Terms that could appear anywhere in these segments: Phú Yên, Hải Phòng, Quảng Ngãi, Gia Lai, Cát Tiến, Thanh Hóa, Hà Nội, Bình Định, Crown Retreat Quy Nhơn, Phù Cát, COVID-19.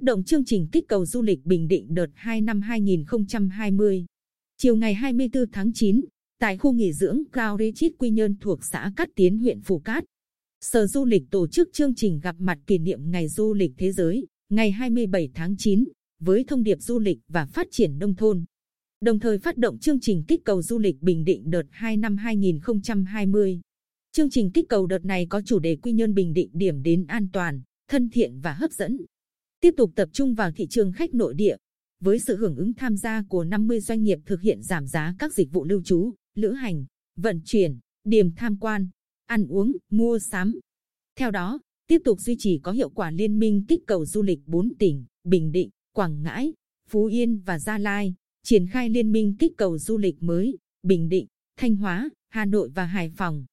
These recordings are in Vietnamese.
phát động chương trình kích cầu du lịch Bình Định đợt 2 năm 2020. Chiều ngày 24 tháng 9, tại khu nghỉ dưỡng Crown Retreat Quy Nhơn thuộc xã Cát Tiến, huyện Phù Cát, Sở Du lịch tổ chức chương trình gặp mặt kỷ niệm Ngày Du lịch Thế giới, ngày 27 tháng 9, với thông điệp du lịch và phát triển nông thôn. Đồng thời phát động chương trình kích cầu du lịch Bình Định đợt 2 năm 2020. Chương trình kích cầu đợt này có chủ đề Quy Nhơn Bình Định điểm đến an toàn, thân thiện và hấp dẫn. Tiếp tục tập trung vào thị trường khách nội địa, với sự hưởng ứng tham gia của 50 doanh nghiệp thực hiện giảm giá các dịch vụ lưu trú, lữ hành, vận chuyển, điểm tham quan, ăn uống, mua sắm. Theo đó, tiếp tục duy trì có hiệu quả liên minh kích cầu du lịch 4 tỉnh, Bình Định, Quảng Ngãi, Phú Yên và Gia Lai, triển khai liên minh kích cầu du lịch mới, Bình Định, Thanh Hóa, Hà Nội và Hải Phòng.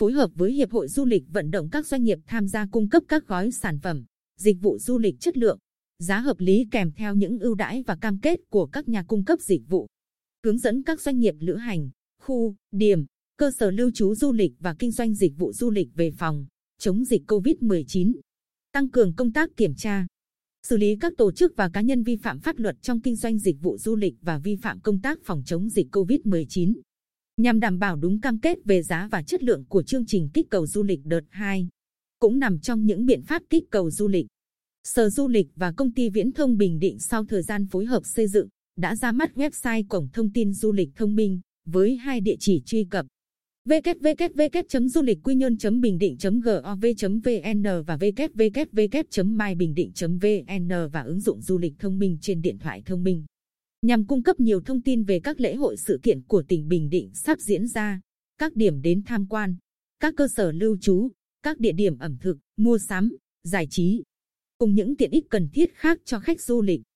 Phối hợp với Hiệp hội Du lịch vận động các doanh nghiệp tham gia cung cấp các gói sản phẩm, dịch vụ du lịch chất lượng, giá hợp lý kèm theo những ưu đãi và cam kết của các nhà cung cấp dịch vụ. Hướng dẫn các doanh nghiệp lữ hành, khu, điểm, cơ sở lưu trú du lịch và kinh doanh dịch vụ du lịch về phòng, chống dịch COVID-19. Tăng cường công tác kiểm tra, xử lý các tổ chức và cá nhân vi phạm pháp luật trong kinh doanh dịch vụ du lịch và vi phạm công tác phòng chống dịch COVID-19. Nhằm đảm bảo đúng cam kết về giá và chất lượng của chương trình kích cầu du lịch đợt 2, cũng nằm trong những biện pháp kích cầu du lịch, Sở Du lịch và Công ty Viễn thông Bình Định sau thời gian phối hợp xây dựng, đã ra mắt website Cổng Thông tin Du lịch Thông minh với 2 địa chỉ truy cập www.dulicquynhon.bindinh.gov.vn và www.mybindinh.vn và ứng dụng du lịch thông minh trên điện thoại thông minh. Nhằm cung cấp nhiều thông tin về các lễ hội sự kiện của tỉnh Bình Định sắp diễn ra, các điểm đến tham quan, các cơ sở lưu trú, các địa điểm ẩm thực, mua sắm, giải trí, cùng những tiện ích cần thiết khác cho khách du lịch.